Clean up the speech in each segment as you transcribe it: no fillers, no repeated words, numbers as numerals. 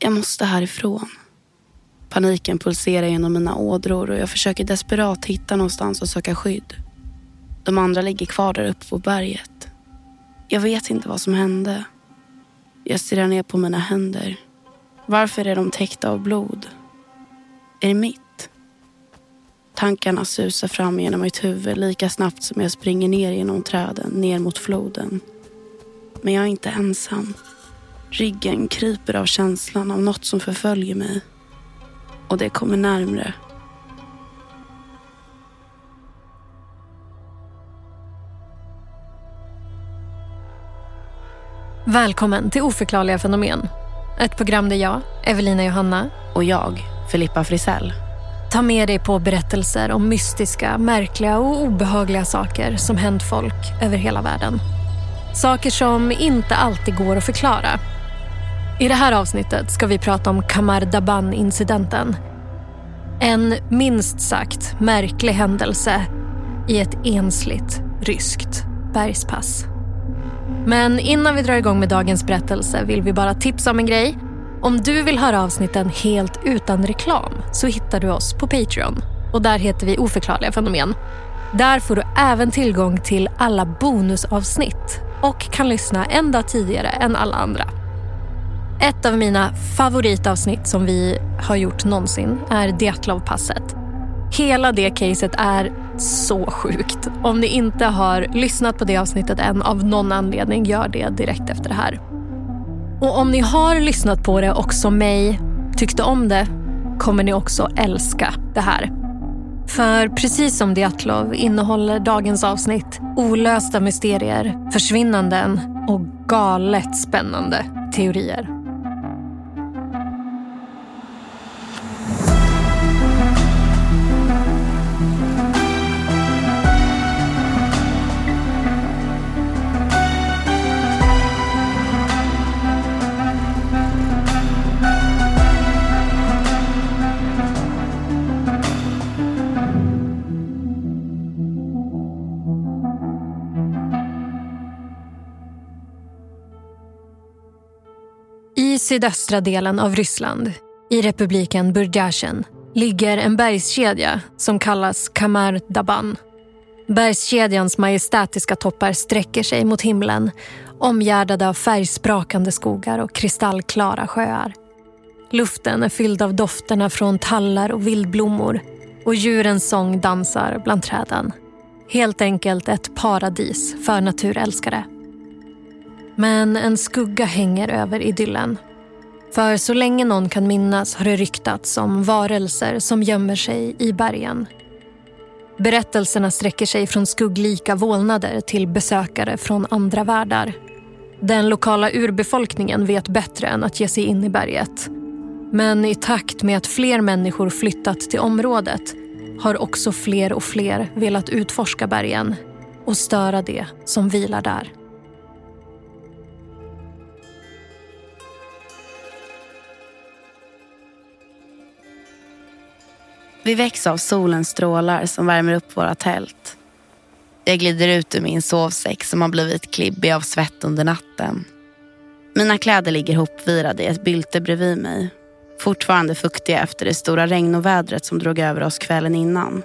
Jag måste härifrån. Paniken pulserar genom mina ådror och jag försöker desperat hitta någonstans och söka skydd. De andra ligger kvar där uppe på berget. Jag vet inte vad som hände. Jag stirrar ner på mina händer. Varför är de täckta av blod? Är det mitt? Tankarna susar fram genom mitt huvud lika snabbt som jag springer ner genom träden, ner mot floden. Men jag är inte ensam. Ryggen kryper av känslan av något som förföljer mig. Och det kommer närmre. Välkommen till Oförklarliga fenomen. Ett program där jag, Evelina Johanna och jag, Filippa Frisell, tar med dig på berättelser om mystiska, märkliga och obehagliga saker som hänt folk över hela världen. Saker som inte alltid går att förklara. I det här avsnittet ska vi prata om Khamar Daban-incidenten. En minst sagt märklig händelse i ett ensligt ryskt bergspass. Men innan vi drar igång med dagens berättelse vill vi bara tipsa om en grej. Om du vill höra avsnitten helt utan reklam så hittar du oss på Patreon. Och där heter vi Oförklarliga fenomen. Där får du även tillgång till alla bonusavsnitt och kan lyssna ända tidigare än alla andra. Ett av mina favoritavsnitt som vi har gjort någonsin är Diatlovpasset. Hela det caset är så sjukt. Om ni inte har lyssnat på det avsnittet än av någon anledning, gör det direkt efter det här. Och om ni har lyssnat på det och som mig tyckte om det, kommer ni också älska det här. För precis som Diatlov innehåller dagens avsnitt olösta mysterier, försvinnanden och galet spännande teorier. I sydöstra delen av Ryssland, i republiken Buryatien, ligger en bergskedja som kallas Khamar Daban. Bergskedjans majestätiska toppar sträcker sig mot himlen, omgärdade av färgsprakande skogar och kristallklara sjöar. Luften är fylld av dofterna från tallar och vildblommor, och djurens sång dansar bland träden. Helt enkelt ett paradis för naturälskare. Men en skugga hänger över idyllen. För så länge någon kan minnas har det ryktats om varelser som gömmer sig i bergen. Berättelserna sträcker sig från skugglika vålnader till besökare från andra världar. Den lokala urbefolkningen vet bättre än att ge sig in i berget. Men i takt med att fler människor flyttat till området har också fler och fler velat utforska bergen och störa det som vilar där. Vi väcks av solens strålar som värmer upp våra tält. Jag glider ut ur min sovsäck som har blivit klibbig av svett under natten. Mina kläder ligger hopvirade i ett bylte bredvid mig. Fortfarande fuktiga efter det stora regn och vädret som drog över oss kvällen innan.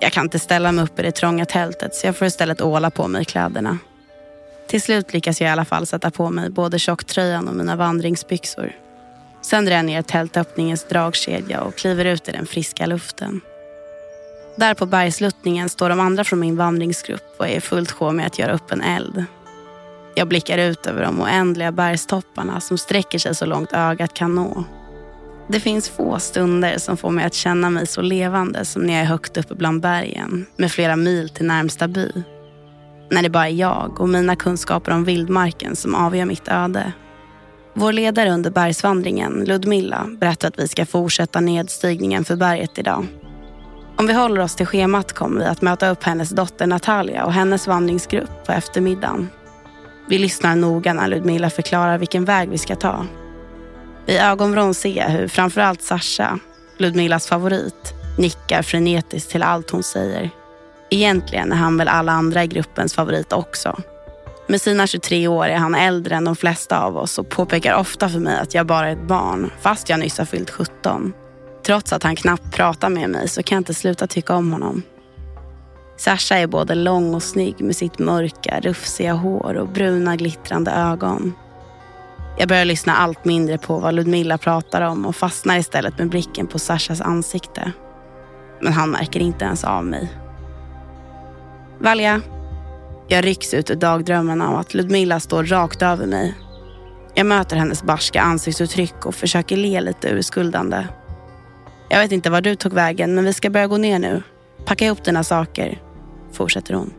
Jag kan inte ställa mig upp i det trånga tältet så jag får istället åla på mig kläderna. Till slut lyckas jag i alla fall sätta på mig både tjocktröjan och mina vandringsbyxor. Sen drar jag ner tältöppningens dragkedja och kliver ut i den friska luften. Där på bergsluttningen står de andra från min vandringsgrupp och är fullt sjå med att göra upp en eld. Jag blickar ut över de oändliga bergstopparna som sträcker sig så långt ögat kan nå. Det finns få stunder som får mig att känna mig så levande som när jag är högt uppe bland bergen med flera mil till närmsta by. När det bara är jag och mina kunskaper om vildmarken som avgör mitt öde. Vår ledare under bergsvandringen, Ludmilla, berättar att vi ska fortsätta nedstigningen för berget idag. Om vi håller oss till schemat kommer vi att möta upp hennes dotter Natalia och hennes vandringsgrupp på eftermiddagen. Vi lyssnar noga när Ludmilla förklarar vilken väg vi ska ta. I ögonvrån ser jag hur framförallt Sasha, Ludmillas favorit, nickar frenetiskt till allt hon säger. Egentligen är han väl alla andra i gruppens favorit också. Med sina 23 år är han äldre än de flesta av oss och påpekar ofta för mig att jag bara är ett barn, fast jag nyss har fyllt 17. Trots att han knappt pratar med mig så kan jag inte sluta tycka om honom. Sasha är både lång och snygg med sitt mörka, rufsiga hår och bruna glittrande ögon. Jag börjar lyssna allt mindre på vad Ludmilla pratar om och fastnar istället med blicken på Sashas ansikte. Men han märker inte ens av mig. Valja. Jag rycks ut ur dagdrömmen av att Ludmilla står rakt över mig. Jag möter hennes barska ansiktsuttryck och försöker le lite urskuldande. Jag vet inte var du tog vägen, men vi ska börja gå ner nu. Packa ihop dina saker, fortsätter hon.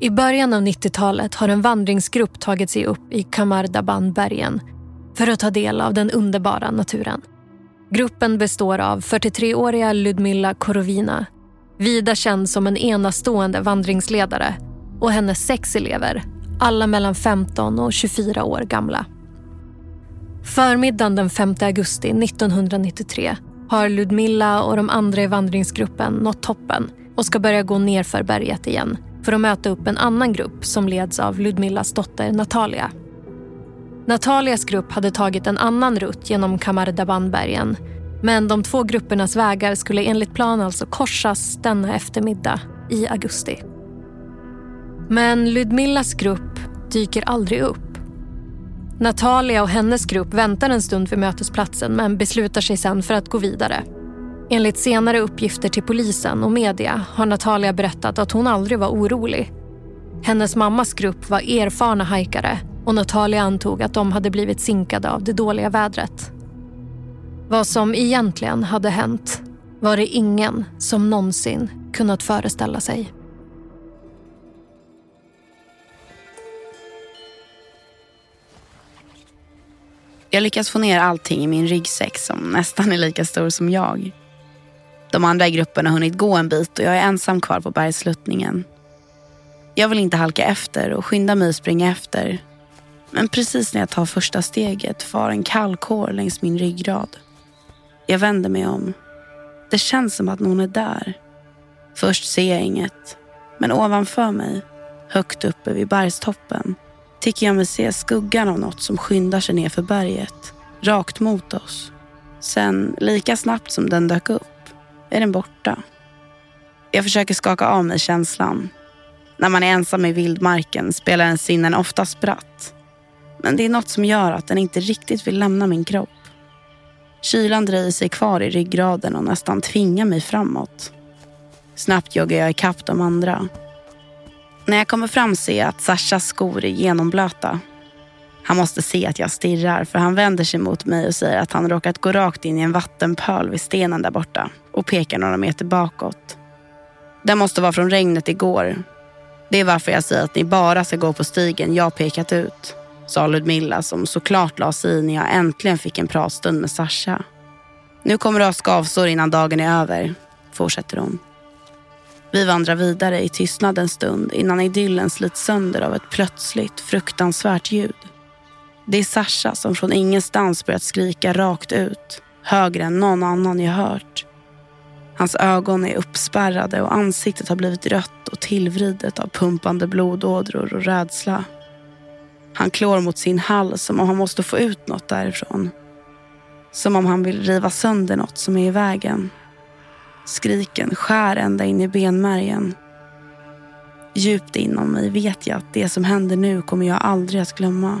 I början av 90-talet har en vandringsgrupp tagit sig upp i Khamar Daban-bergen för att ta del av den underbara naturen. Gruppen består av 43-åriga Ludmilla Korovina, vida känd som en enastående vandringsledare, och hennes 6 elever, alla mellan 15 och 24 år gamla. Förmiddagen den 5 augusti 1993 har Ludmilla och de andra i vandringsgruppen nått toppen och ska börja gå ner för berget igen för att möta upp en annan grupp som leds av Ludmillas dotter Natalia. Natalias grupp hade tagit en annan rutt genom Khamar Daban-bergen, men de två gruppernas vägar skulle enligt plan alltså korsas denna eftermiddag i augusti. Men Ludmillas grupp dyker aldrig upp. Natalia och hennes grupp väntar en stund vid mötesplatsen men beslutar sig sen för att gå vidare. Enligt senare uppgifter till polisen och media har Natalia berättat att hon aldrig var orolig. Hennes mammas grupp var erfarna hajkare och Natalia antog att de hade blivit sinkade av det dåliga vädret. Vad som egentligen hade hänt var det ingen som någonsin kunnat föreställa sig. Jag lyckas få ner allting i min ryggsäck som nästan är lika stor som jag. De andra i gruppen har hunnit gå en bit och jag är ensam kvar på bergsluttningen. Jag vill inte halka efter och skynda mig att springa efter. Men precis när jag tar första steget far en kall kår längs min ryggrad. Jag vänder mig om. Det känns som att någon är där. Först ser jag inget. Men ovanför mig, högt uppe vid bergstoppen, tycker jag mig se skuggan av något som skyndar sig ner för berget, rakt mot oss. Sen, lika snabbt som den dök upp, är den borta. Jag försöker skaka av mig känslan. När man är ensam i vildmarken spelar en sinnen ofta spratt. Men det är något som gör att den inte riktigt vill lämna min kropp. Kylan dröjer sig kvar i ryggraden och nästan tvingar mig framåt. Snabbt joggar jag ikapp de andra. När jag kommer fram ser jag att Sashas skor är genomblöta. Han måste se att jag stirrar för han vänder sig mot mig och säger att han råkat gå rakt in i en vattenpöl vid stenen där borta och pekar några meter bakåt. Det måste vara från regnet igår. Det är varför jag säger att ni bara ska gå på stigen jag pekat ut, sa Ludmilla som såklart la sig i när jag äntligen fick en pratstund med Sasha. Nu kommer du ha skavsår innan dagen är över, fortsätter hon. Vi vandrar vidare i tystnad en stund innan idyllen slits sönder av ett plötsligt, fruktansvärt ljud. Det är Sasha som från ingenstans börjat skrika rakt ut, högre än någon annan jag hört. Hans ögon är uppspärrade och ansiktet har blivit rött och tillvridet av pumpande blodådror och rädsla. Han klår mot sin hals som om han måste få ut något därifrån. Som om han vill riva sönder något som är i vägen. Skriken skär ända in i benmärgen. Djupt inom mig vet jag att det som händer nu kommer jag aldrig att glömma.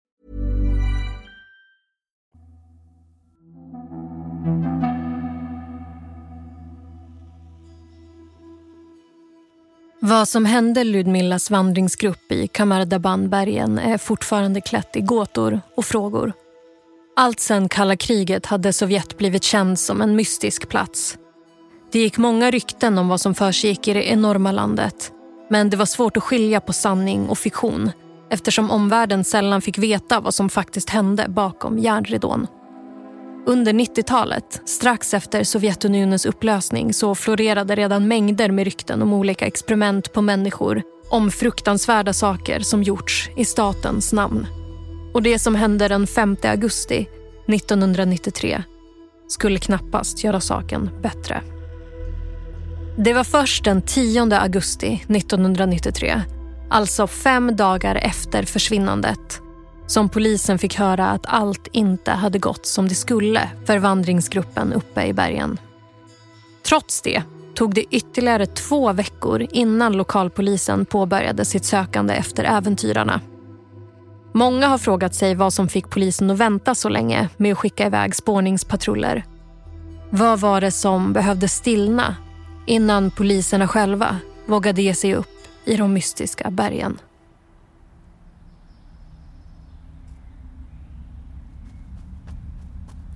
Vad som hände Ludmillas vandringsgrupp i Khamar Daban-bergen är fortfarande klätt i gåtor och frågor. Allt sedan kalla kriget hade Sovjet blivit känd som en mystisk plats. Det gick många rykten om vad som försiggick i det enorma landet. Men det var svårt att skilja på sanning och fiktion eftersom omvärlden sällan fick veta vad som faktiskt hände bakom järnridån. Under 90-talet, strax efter Sovjetunionens upplösning, så florerade redan mängder med rykten om olika experiment på människor, om fruktansvärda saker som gjorts i statens namn. Och det som hände den 5 augusti 1993 skulle knappast göra saken bättre. Det var först den 10 augusti 1993, alltså 5 dagar efter försvinnandet, som polisen fick höra att allt inte hade gått som det skulle för vandringsgruppen uppe i bergen. Trots det tog det ytterligare 2 veckor innan lokalpolisen påbörjade sitt sökande efter äventyrarna. Många har frågat sig vad som fick polisen att vänta så länge med att skicka iväg spårningspatruller. Vad var det som behövde stillna innan poliserna själva vågade ge sig upp i de mystiska bergen?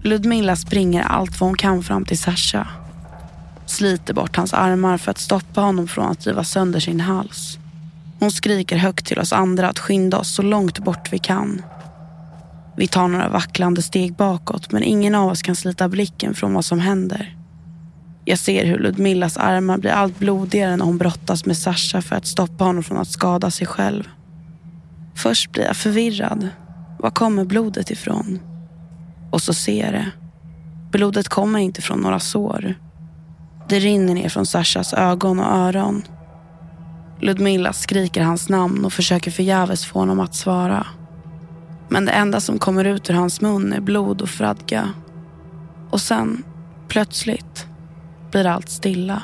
Ludmilla springer allt vad hon kan fram till Sasha. Sliter bort hans armar för att stoppa honom från att riva sönder sin hals. Hon skriker högt till oss andra att skynda oss så långt bort vi kan. Vi tar några vacklande steg bakåt men ingen av oss kan slita blicken från vad som händer. Jag ser hur Ludmillas armar blir allt blodigare när hon brottas med Sasha för att stoppa honom från att skada sig själv. Först blir jag förvirrad. Var kommer blodet ifrån? Och så ser jag det. Blodet kommer inte från några sår. Det rinner ner från Sashas ögon och öron. Ludmilla skriker hans namn och försöker förgäves få honom att svara. Men det enda som kommer ut ur hans mun är blod och fradga. Och sen, plötsligt, blir allt stilla.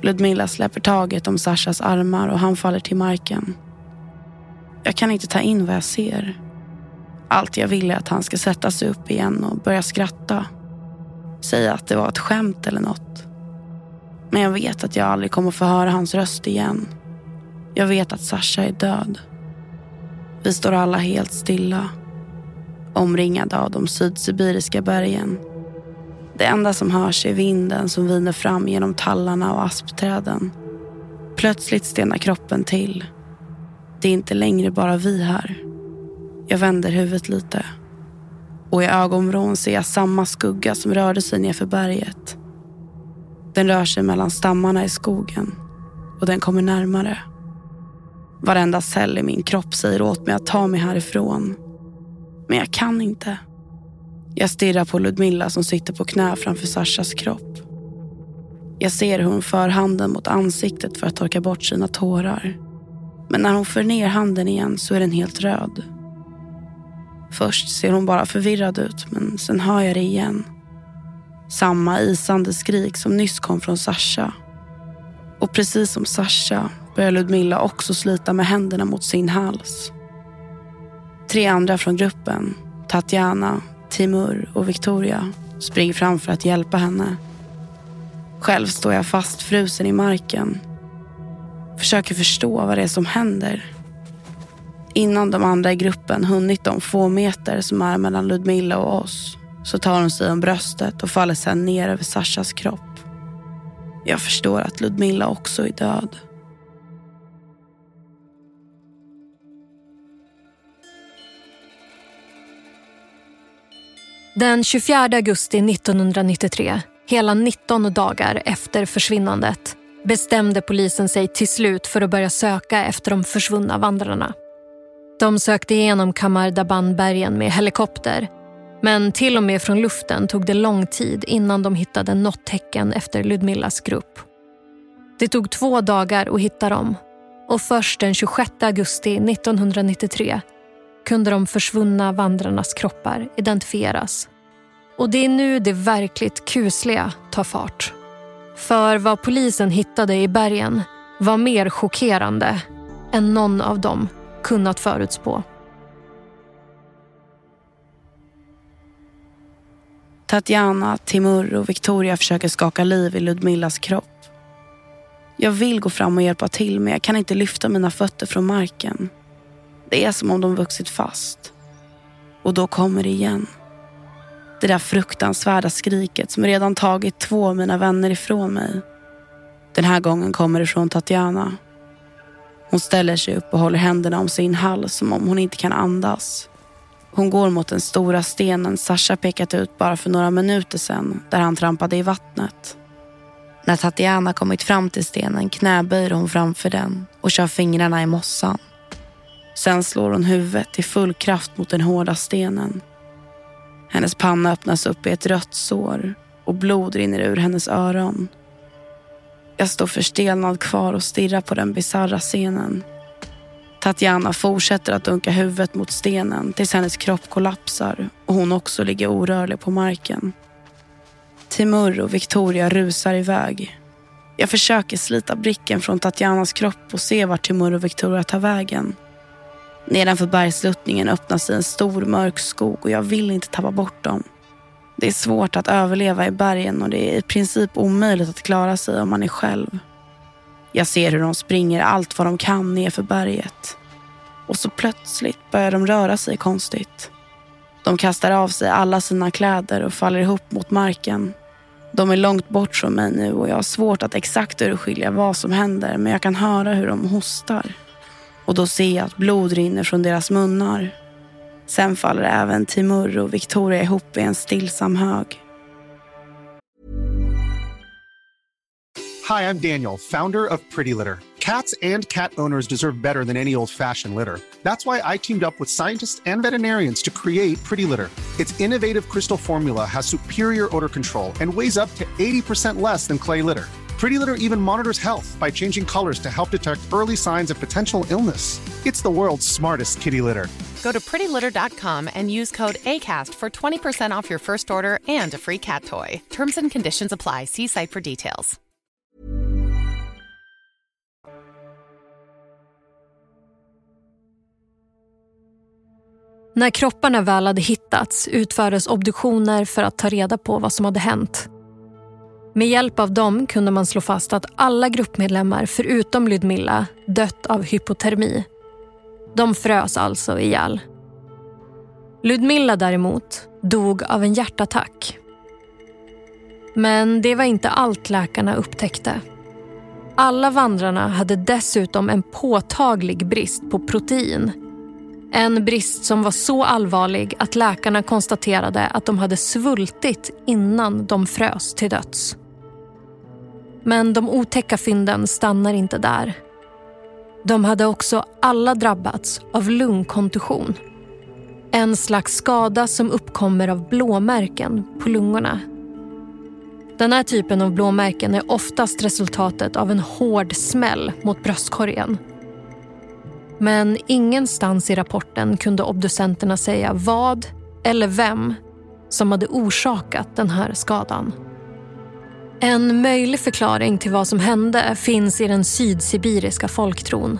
Ludmilla släpper taget om Sashas armar och han faller till marken. Jag kan inte ta in vad jag ser. Allt jag vill är att han ska sätta sig upp igen och börja skratta. Säga att det var ett skämt eller något. Men jag vet att jag aldrig kommer få höra hans röst igen. Jag vet att Sasha är död. Vi står alla helt stilla, omringade av de sydsibiriska bergen. Det enda som hörs är vinden som viner fram genom tallarna och aspträden. Plötsligt stelnar kroppen till. Det är inte längre bara vi här. Jag vänder huvudet lite. Och i ögonvrån ser jag samma skugga som rörde sig nerför berget. Den rör sig mellan stammarna i skogen. Och den kommer närmare. Varenda cell i min kropp säger åt mig att ta mig härifrån. Men jag kan inte. Jag stirrar på Ludmilla som sitter på knä framför Sashas kropp. Jag ser hur hon för handen mot ansiktet för att torka bort sina tårar. Men när hon för ner handen igen så är den helt röd. Först ser hon bara förvirrad ut, men sen hör jag det igen. Samma isande skrik som nyss kom från Sasha. Och precis som Sasha börjar Ludmilla också slita med händerna mot sin hals. 3 andra från gruppen, Tatjana, Timur och Victoria, springer fram för att hjälpa henne. Själv står jag fast frusen i marken. Försöker förstå vad det är som händer. Innan de andra i gruppen hunnit de få meter som är mellan Ludmilla och oss, så tar hon sig om bröstet och faller sedan ner över Sashas kropp. Jag förstår att Ludmilla också är död. Den 24 augusti 1993, hela 19 dagar efter försvinnandet, bestämde polisen sig till slut för att börja söka efter de försvunna vandrarna. De sökte igenom Khamar Daban-bergen med helikopter, men till och med från luften tog det lång tid innan de hittade något tecken efter Ludmillas grupp. Det tog 2 dagar att hitta dem, och först den 26 augusti 1993 kunde de försvunna vandrarnas kroppar identifieras. Och det är nu det verkligt kusliga tar fart. För vad polisen hittade i bergen var mer chockerande än någon av dem kunnat förutspå. Tatjana, Timur och Victoria försöker skaka liv i Ludmillas kropp. Jag vill gå fram och hjälpa till, men jag kan inte lyfta mina fötter från marken. Det är som om de vuxit fast. Och då kommer det igen. Det där fruktansvärda skriket som redan tagit 2 av mina vänner ifrån mig. Den här gången kommer det från Tatjana. Hon ställer sig upp och håller händerna om sin hals som om hon inte kan andas. Hon går mot den stora stenen Sasha pekat ut bara för några minuter sedan, där han trampade i vattnet. När Tatjana kommit fram till stenen knäböjer hon framför den och kör fingrarna i mossan. Sen slår hon huvudet i full kraft mot den hårda stenen. Hennes panna öppnas upp i ett rött sår och blod rinner ur hennes öron. Jag står förstelnad kvar och stirrar på den bizarra scenen. Tatjana fortsätter att dunka huvudet mot stenen tills hennes kropp kollapsar och hon också ligger orörlig på marken. Timur och Victoria rusar iväg. Jag försöker slita blicken från Tatjanas kropp och se vart Timur och Victoria tar vägen. Nedanför bergsluttningen öppnar sig en stor mörk skog och jag vill inte tappa bort dem. Det är svårt att överleva i bergen och det är i princip omöjligt att klara sig om man är själv. Jag ser hur de springer allt vad de kan ner för berget. Och så plötsligt börjar de röra sig konstigt. De kastar av sig alla sina kläder och faller ihop mot marken. De är långt bort från mig nu och jag har svårt att exakt urskilja vad som händer, men jag kan höra hur de hostar. Och då ser jag att blod rinner från deras munnar. Sen faller även Timur och Victoria ihop i en stillsam hög. Hi, I'm Daniel, founder of Pretty Litter. Cats and cat owners deserve better than any old-fashioned litter. That's why I teamed up with scientists and veterinarians to create Pretty Litter. Its innovative crystal formula has superior odor control and weighs up to 80% less than clay litter. Pretty Litter even monitors health by changing colors to help detect early signs of potential illness. It's the world's smartest kitty litter. Go to prettylitter.com and use code ACAST for 20% off your first order and a free cat toy. Terms and conditions apply. See site for details. När kropparna väl hade hittats utfördes obduktioner för att ta reda på vad som hade hänt. Med hjälp av dem kunde man slå fast att alla gruppmedlemmar förutom Ludmilla dött av hypotermi. De frös alltså ihjäl. Ludmilla däremot dog av en hjärtattack. Men det var inte allt läkarna upptäckte. Alla vandrarna hade dessutom en påtaglig brist på protein. En brist som var så allvarlig att läkarna konstaterade att de hade svultit innan de frös till döds. Men de otäcka fynden stannar inte där. De hade också alla drabbats av lungkontusion. En slags skada som uppkommer av blåmärken på lungorna. Den här typen av blåmärken är oftast resultatet av en hård smäll mot bröstkorgen. Men ingenstans i rapporten kunde obducenterna säga vad eller vem som hade orsakat den här skadan. En möjlig förklaring till vad som hände finns i den sydsibiriska folktron.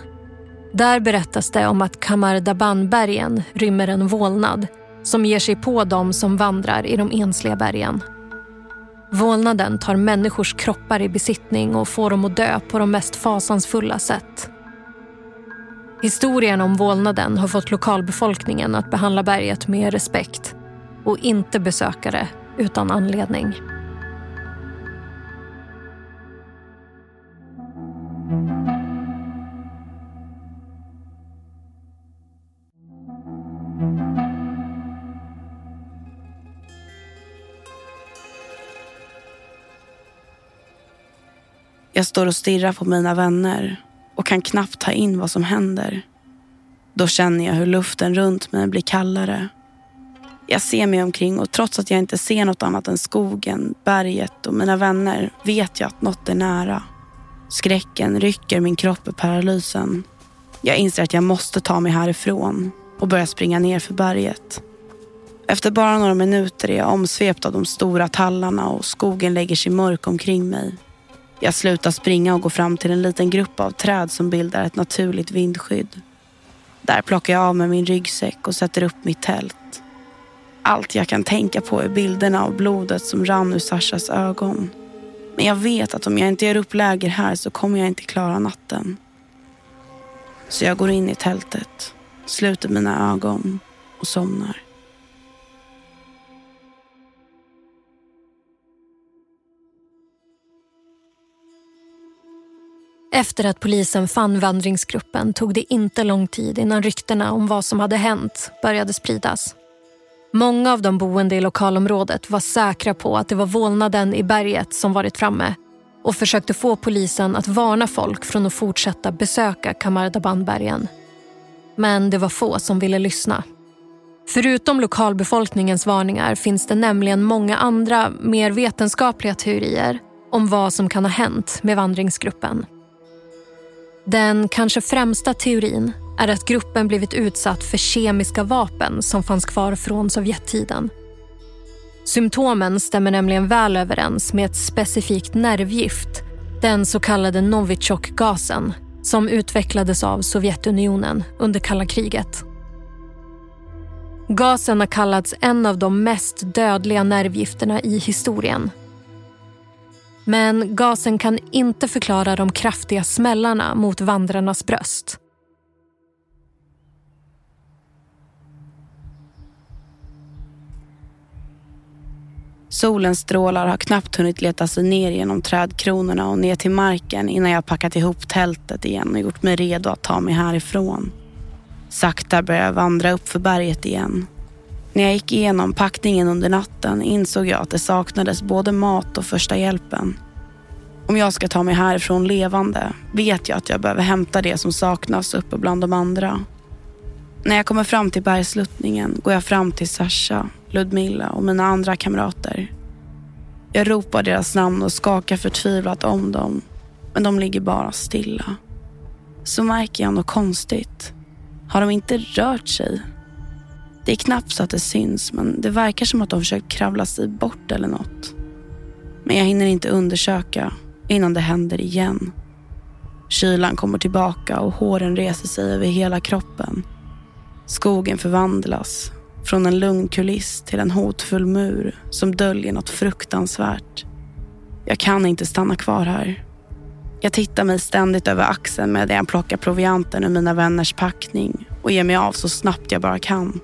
Där berättas det om att Khamar Daban-bergen rymmer en vålnad som ger sig på dem som vandrar i de ensliga bergen. Vålnaden tar människors kroppar i besittning och får dem att dö på de mest fasansfulla sätt. Historien om vålnaden har fått lokalbefolkningen att behandla berget med respekt och inte besökare utan anledning. Jag står och stirrar på mina vänner och kan knappt ta in vad som händer. Då känner jag hur luften runt mig blir kallare. Jag ser mig omkring och trots att jag inte ser något annat än skogen, berget och mina vänner vet jag att något är nära. Skräcken rycker min kropp ur paralysen. Jag inser att jag måste ta mig härifrån och börja springa ner för berget. Efter bara några minuter är jag omsvept av de stora tallarna och skogen lägger sig mörk omkring mig. Jag slutar springa och går fram till en liten grupp av träd som bildar ett naturligt vindskydd. Där plockar jag av mig min ryggsäck och sätter upp mitt tält. Allt jag kan tänka på är bilderna av blodet som rann ur Sashas ögon. Men jag vet att om jag inte gör upp läger här så kommer jag inte klara natten. Så jag går in i tältet, sluter mina ögon och somnar. Efter att polisen fann vandringsgruppen tog det inte lång tid innan ryktena om vad som hade hänt började spridas. Många av de boende i lokalområdet var säkra på att det var vålnaden i berget som varit framme och försökte få polisen att varna folk från att fortsätta besöka Khamar Daban-bergen. Men det var få som ville lyssna. Förutom lokalbefolkningens varningar finns det nämligen många andra mer vetenskapliga teorier om vad som kan ha hänt med vandringsgruppen. Den kanske främsta teorin är att gruppen blivit utsatt för kemiska vapen som fanns kvar från Sovjettiden. Symptomen stämmer nämligen väl överens med ett specifikt nervgift, den så kallade Novichok-gasen, som utvecklades av Sovjetunionen under kalla kriget. Gasen har kallats en av de mest dödliga nervgifterna i historien. Men gasen kan inte förklara de kraftiga smällarna mot vandrarnas bröst. Solens strålar har knappt hunnit leta sig ner genom trädkronorna och ner till marken innan jag packat ihop tältet igen och gjort mig redo att ta mig härifrån. Sakta började jag vandra upp för berget igen. När jag gick igenom packningen under natten insåg jag att det saknades både mat och första hjälpen. Om jag ska ta mig härifrån levande vet jag att jag behöver hämta det som saknas uppe bland de andra. När jag kommer fram till bergsluttningen går jag fram till Sasha, Ludmilla och mina andra kamrater. Jag ropar deras namn och skakar förtvivlat om dem, men de ligger bara stilla. Så märker jag något konstigt. Har de inte rört sig? Det är knappt så att det syns, men det verkar som att de försökt kravla sig bort eller något. Men jag hinner inte undersöka innan det händer igen. Kylan kommer tillbaka och håren reser sig över hela kroppen. Skogen förvandlas från en lugn kuliss till en hotfull mur som döljer något fruktansvärt. Jag kan inte stanna kvar här. Jag tittar mig ständigt över axeln medan jag plockar provianten ur mina vänners packning och ger mig av så snabbt jag bara kan.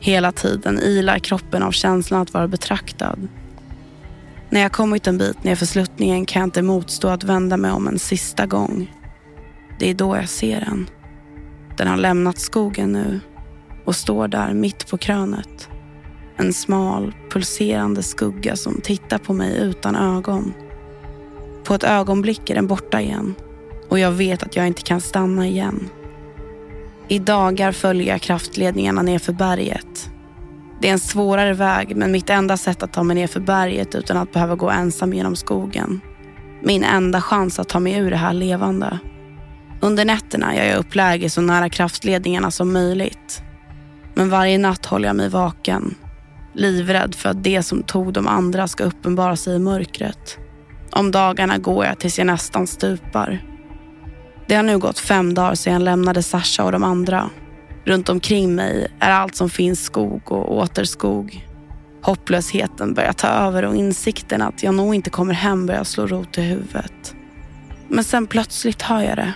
Hela tiden ilar kroppen av känslan att vara betraktad. När jag kommit en bit nerför sluttningen kan jag inte motstå att vända mig om en sista gång. Det är då jag ser den. Den har lämnat skogen nu och står där mitt på krönet. En smal, pulserande skugga som tittar på mig utan ögon. På ett ögonblick är den borta igen och jag vet att jag inte kan stanna igen. I dagar följer jag kraftledningarna nerför berget. Det är en svårare väg, men mitt enda sätt att ta mig ner för berget utan att behöva gå ensam genom skogen. Min enda chans att ta mig ur det här levande. Under nätterna gör jag upp läge så nära kraftledningarna som möjligt. Men varje natt håller jag mig vaken. Livrädd för att det som tog de andra ska uppenbara sig i mörkret. Om dagarna går jag tills jag nästan stupar. Det har nu gått 5 dagar sedan jag lämnade Sasha och de andra. Runt omkring mig är allt som finns skog och återskog. Hopplösheten börjar ta över och insikten att jag nog inte kommer hem börjar slå rot i huvudet. Men sen plötsligt hör jag det.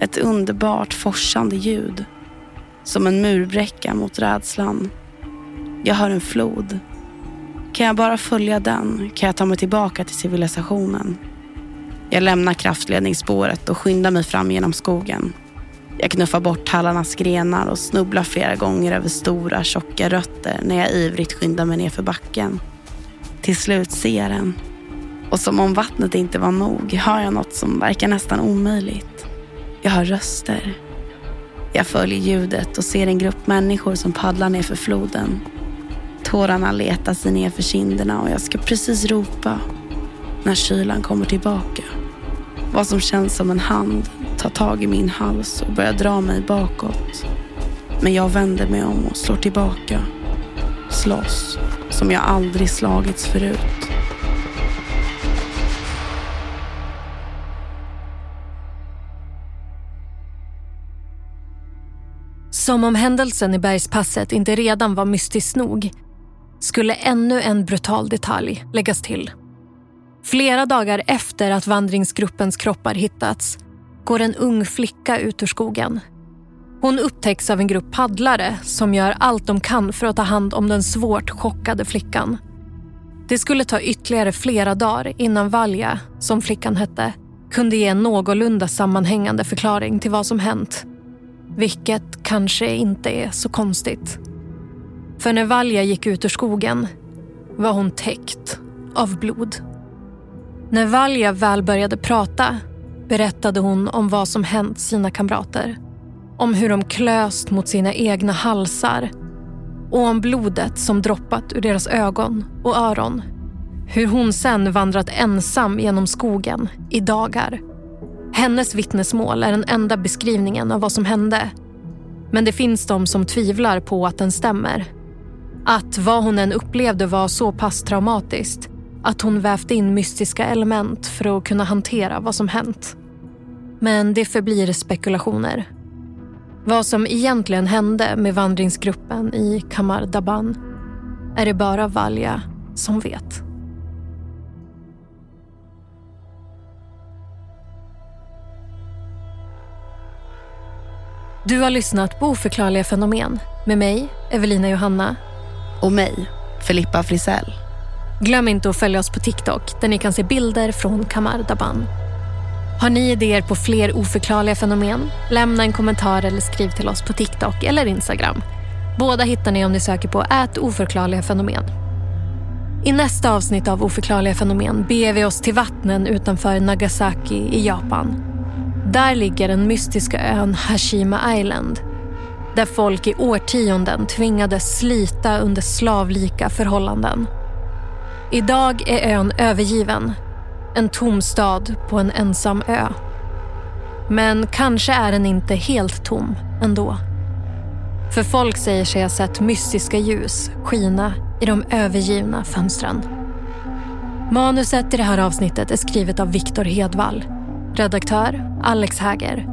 Ett underbart forsande ljud. Som en murbräcka mot rädslan. Jag hör en flod. Kan jag bara följa den kan jag ta mig tillbaka till civilisationen. Jag lämnar kraftledningsspåret och skyndar mig fram genom skogen. Jag knuffar bort tallarnas grenar och snubblar flera gånger över stora, tjocka rötter när jag ivrigt skyndar mig ner för backen. Till slut ser jag den. Och som om vattnet inte var nog hör jag något som verkar nästan omöjligt. Jag hör röster. Jag följer ljudet och ser en grupp människor som paddlar ner för floden. Tårarna letar sig ner för kinderna och jag ska precis ropa när kylan kommer tillbaka. Vad som känns som en hand tar tag i min hals och börjar dra mig bakåt. Men jag vänder mig om och slår tillbaka. Slåss som jag aldrig slagits förut. Som om händelsen i bergspasset inte redan var mystisk nog skulle ännu en brutal detalj läggas till. Flera dagar efter att vandringsgruppens kroppar hittats går en ung flicka ut ur skogen. Hon upptäcks av en grupp paddlare som gör allt de kan för att ta hand om den svårt chockade flickan. Det skulle ta ytterligare flera dagar innan Valja, som flickan hette, kunde ge en någorlunda sammanhängande förklaring till vad som hänt. Vilket kanske inte är så konstigt. För när Valja gick ut ur skogen var hon täckt av blod. När Valja väl började prata berättade hon om vad som hänt sina kamrater. Om hur de klöst mot sina egna halsar. Och om blodet som droppat ur deras ögon och öron. Hur hon sen vandrat ensam genom skogen i dagar. Hennes vittnesmål är den enda beskrivningen av vad som hände. Men det finns de som tvivlar på att den stämmer. Att vad hon än upplevde var så pass traumatiskt att hon vävt in mystiska element för att kunna hantera vad som hänt. Men det förblir spekulationer. Vad som egentligen hände med vandringsgruppen i Khamar Daban är det bara Valja som vet. Du har lyssnat på Oförklarliga fenomen med mig, Evelina Johanna. Och mig, Filippa Frisell. Glöm inte att följa oss på TikTok där ni kan se bilder från Khamar Daban. Har ni idéer på fler oförklarliga fenomen? Lämna en kommentar eller skriv till oss på TikTok eller Instagram. Båda hittar ni om ni söker på @oförklarligafenomen. I nästa avsnitt av Oförklarliga fenomen beger vi oss till vattnen utanför Nagasaki i Japan. Där ligger den mystiska ön Hashima Island. Där folk i årtionden tvingades slita under slavlika förhållanden. Idag är ön övergiven. En tom stad på en ensam ö. Men kanske är den inte helt tom ändå. För folk säger sig ha sett mystiska ljus skina i de övergivna fönstren. Manuset i det här avsnittet är skrivet av Viktor Hedvall. Redaktör Alex Häger.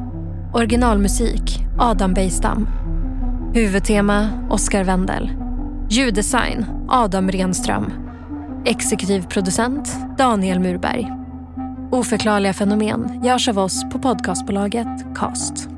Originalmusik Adam Bejstam. Huvudtema Oskar Wendel. Ljuddesign Adam Renström. Exekutiv producent Daniel Murberg. Oförklarliga fenomen görs av oss på podcastbolaget Acast.